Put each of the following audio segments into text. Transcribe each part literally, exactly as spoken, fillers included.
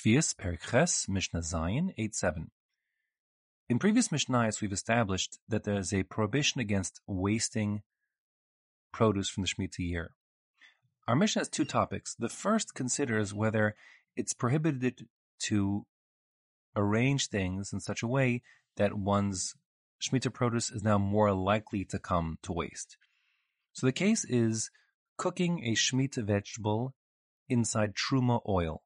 Shvius, Perikhes, Mishnah Zion, eight seven. In previous Mishnayos, we've established that there is a prohibition against wasting produce from the Shemitah year. Our Mishnah has two topics. The first considers whether it's prohibited to arrange things in such a way that one's Shemitah produce is now more likely to come to waste. So the case is cooking a Shemitah vegetable inside Truma oil.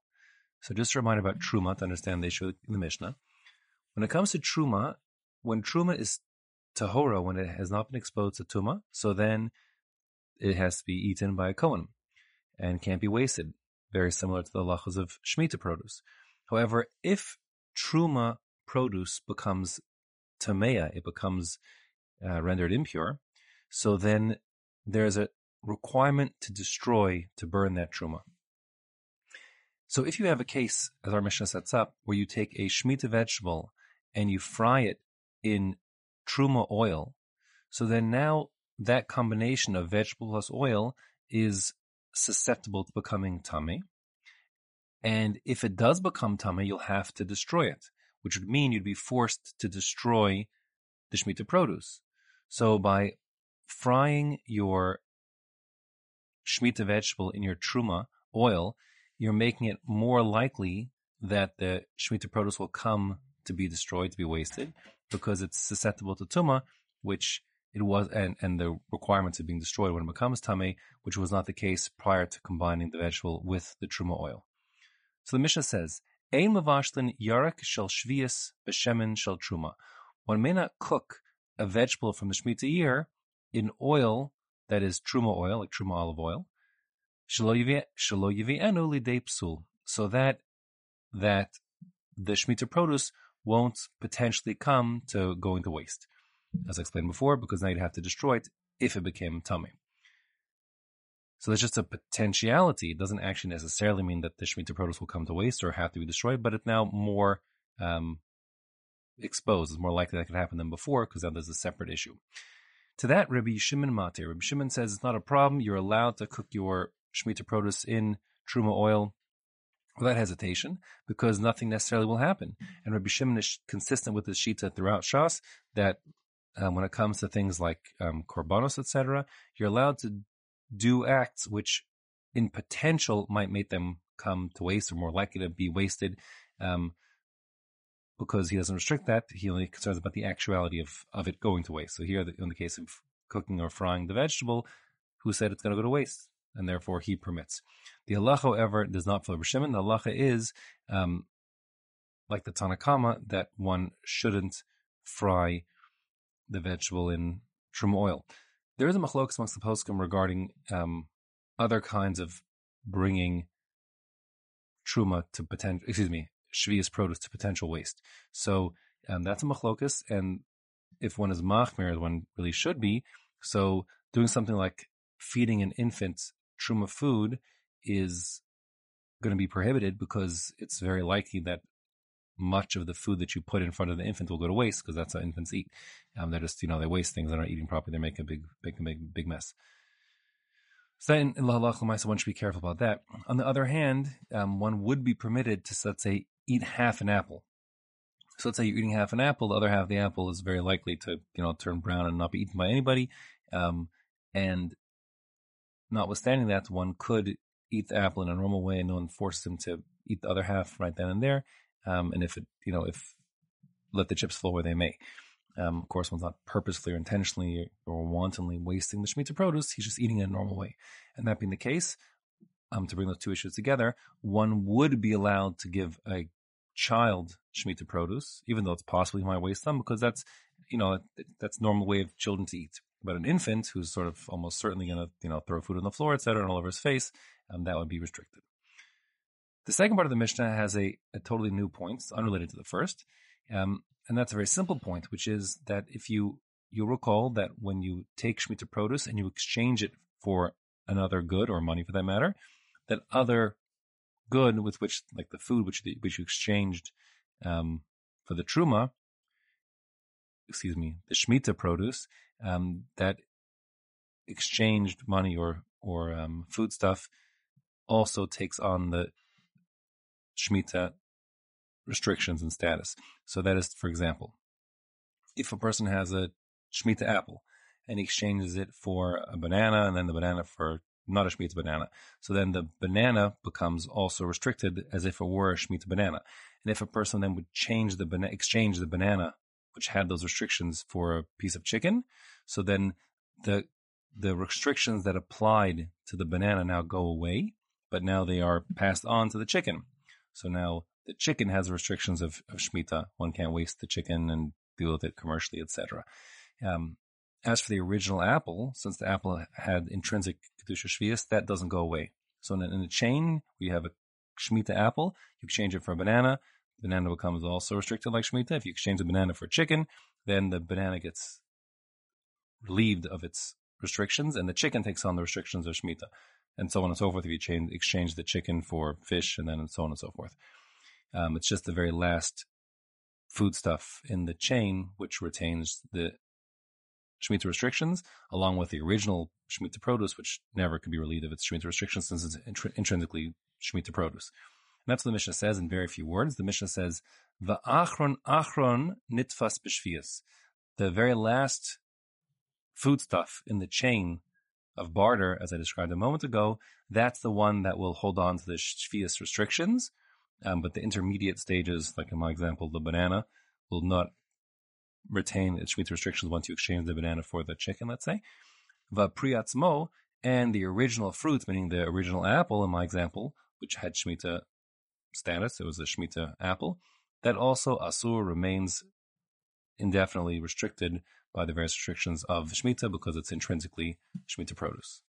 So just a reminder about Truma to understand the issue in the Mishnah. When it comes to Truma, when Truma is Tahora, when it has not been exposed to Tumah, so then it has to be eaten by a kohen and can't be wasted, very similar to the halachas of Shemitah produce. However, if Truma produce becomes Tameh, it becomes uh, rendered impure, so then there's a requirement to destroy, to burn that Truma. So if you have a case, as our Mishnah sets up, where you take a Shemitah vegetable and you fry it in Truma oil, so then now that combination of vegetable plus oil is susceptible to becoming Tameh. And if it does become Tameh, you'll have to destroy it, which would mean you'd be forced to destroy the Shemitah produce. So by frying your Shemitah vegetable in your Truma oil, you're making it more likely that the Shemitah produce will come to be destroyed, to be wasted, because it's susceptible to Tumah, which it was, and, and the requirements of being destroyed when it becomes Tameh, which was not the case prior to combining the vegetable with the Truma oil. So the Mishnah says, Ein mavashlin Yarak shel shviyas b'shemen shel Truma. One may not cook a vegetable from the Shemitah year in oil that is Truma oil, like Truma olive oil, so that that the Shemitah produce won't potentially come to go into waste, as I explained before, because now you'd have to destroy it if it became Tameh. So that's just a potentiality. It doesn't actually necessarily mean that the Shemitah produce will come to waste or have to be destroyed, but it's now more um, exposed. It's more likely that could happen than before, because now there's a separate issue. To that, Rabbi Shimon Matir. Rabbi Shimon says it's not a problem. You're allowed to cook your Shemitah produce in Truma oil without hesitation, because nothing necessarily will happen. And Rabbi Shimon is consistent with his Shita throughout Shas that um, when it comes to things like um, korbanos, et cetera, you're allowed to do acts which in potential might make them come to waste or more likely to be wasted, um, because he doesn't restrict that. He only concerns about the actuality of, of it going to waste. So here, the, in the case of cooking or frying the vegetable, who said it's going to go to waste? And therefore, he permits. The halacha, however, does not follow Rabbi Shimon. The halacha is, um, like the Tana Kama, that one shouldn't fry the vegetable in Truma oil. There is a machlokus amongst the poskim regarding um, other kinds of bringing Truma to potential, excuse me, shviyas produce to potential waste. So um, that's a machlokus, and if one is machmir, as one really should be, so doing something like feeding an infant Truma food is going to be prohibited, because it's very likely that much of the food that you put in front of the infant will go to waste, because that's how infants eat. Um, they're just, you know, they waste things, they're not eating properly, they make a big, big, big, big mess. So then, in l'halach l'maisa, one should be careful about that. On the other hand, um, one would be permitted to, let's say, eat half an apple. So let's say you're eating half an apple, the other half of the apple is very likely to, you know, turn brown and not be eaten by anybody. Um, and notwithstanding that, one could eat the apple in a normal way and no one forces him to eat the other half right then and there. Um, and if it, you know, if let the chips fall where they may. Um, of course, one's not purposefully or intentionally or wantonly wasting the Shemitah produce. He's just eating it in a normal way. And that being the case, um, to bring those two issues together, one would be allowed to give a child Shemitah produce, even though it's possible he might waste some, because that's, you know, that's normal way of children to eat. But an infant who's sort of almost certainly going to, you know, throw food on the floor, et cetera, and all over his face, um, that would be restricted. The second part of the Mishnah has a, a totally new point. It's unrelated to the first. Um, and that's a very simple point, which is that if you, you'll recall that when you take Shemitah produce and you exchange it for another good, or money for that matter, that other good with which, like the food which, the, which you exchanged um, for the Truma, excuse me, the Shemitah produce, um, that exchanged money or, or um, food stuff also takes on the Shemitah restrictions and status. So that is, for example, if a person has a Shemitah apple and he exchanges it for a banana and then the banana for not a Shemitah banana. So then the banana becomes also restricted as if it were a Shemitah banana. And if a person then would change the bana- exchange the banana, which had those restrictions, for a piece of chicken, so then the the restrictions that applied to the banana now go away, but now they are passed on to the chicken. So now the chicken has the restrictions of, of Shemitah. One can't waste the chicken and deal with it commercially, et cetera. Um, as for the original apple, since the apple had intrinsic kedusha shviyas, that doesn't go away. So in a, in a chain, we have a Shemitah apple, you exchange it for a banana, the banana becomes also restricted like Shemitah. If you exchange the banana for chicken, then the banana gets relieved of its restrictions, and the chicken takes on the restrictions of Shemitah, and so on and so forth. If you change, exchange the chicken for fish, and then and so on and so forth. Um, it's just the very last foodstuff in the chain which retains the Shemitah restrictions, along with the original Shemitah produce, which never could be relieved of its Shemitah restrictions since it's intr- intrinsically Shemitah produce. And that's what the Mishnah says in very few words. The Mishnah says, "V'achron achron nitfas bishfiyas." The very last foodstuff in the chain of barter, as I described a moment ago, that's the one that will hold on to the shvius restrictions. Um, but the intermediate stages, like in my example, the banana, will not retain its Shemitah restrictions once you exchange the banana for the chicken, let's say. V'priyatsmo, and the original fruit, meaning the original apple in my example, which had Shemitah status, it was a Shemitah apple, that also Asur remains indefinitely restricted by the various restrictions of Shemitah because it's intrinsically Shemitah produce.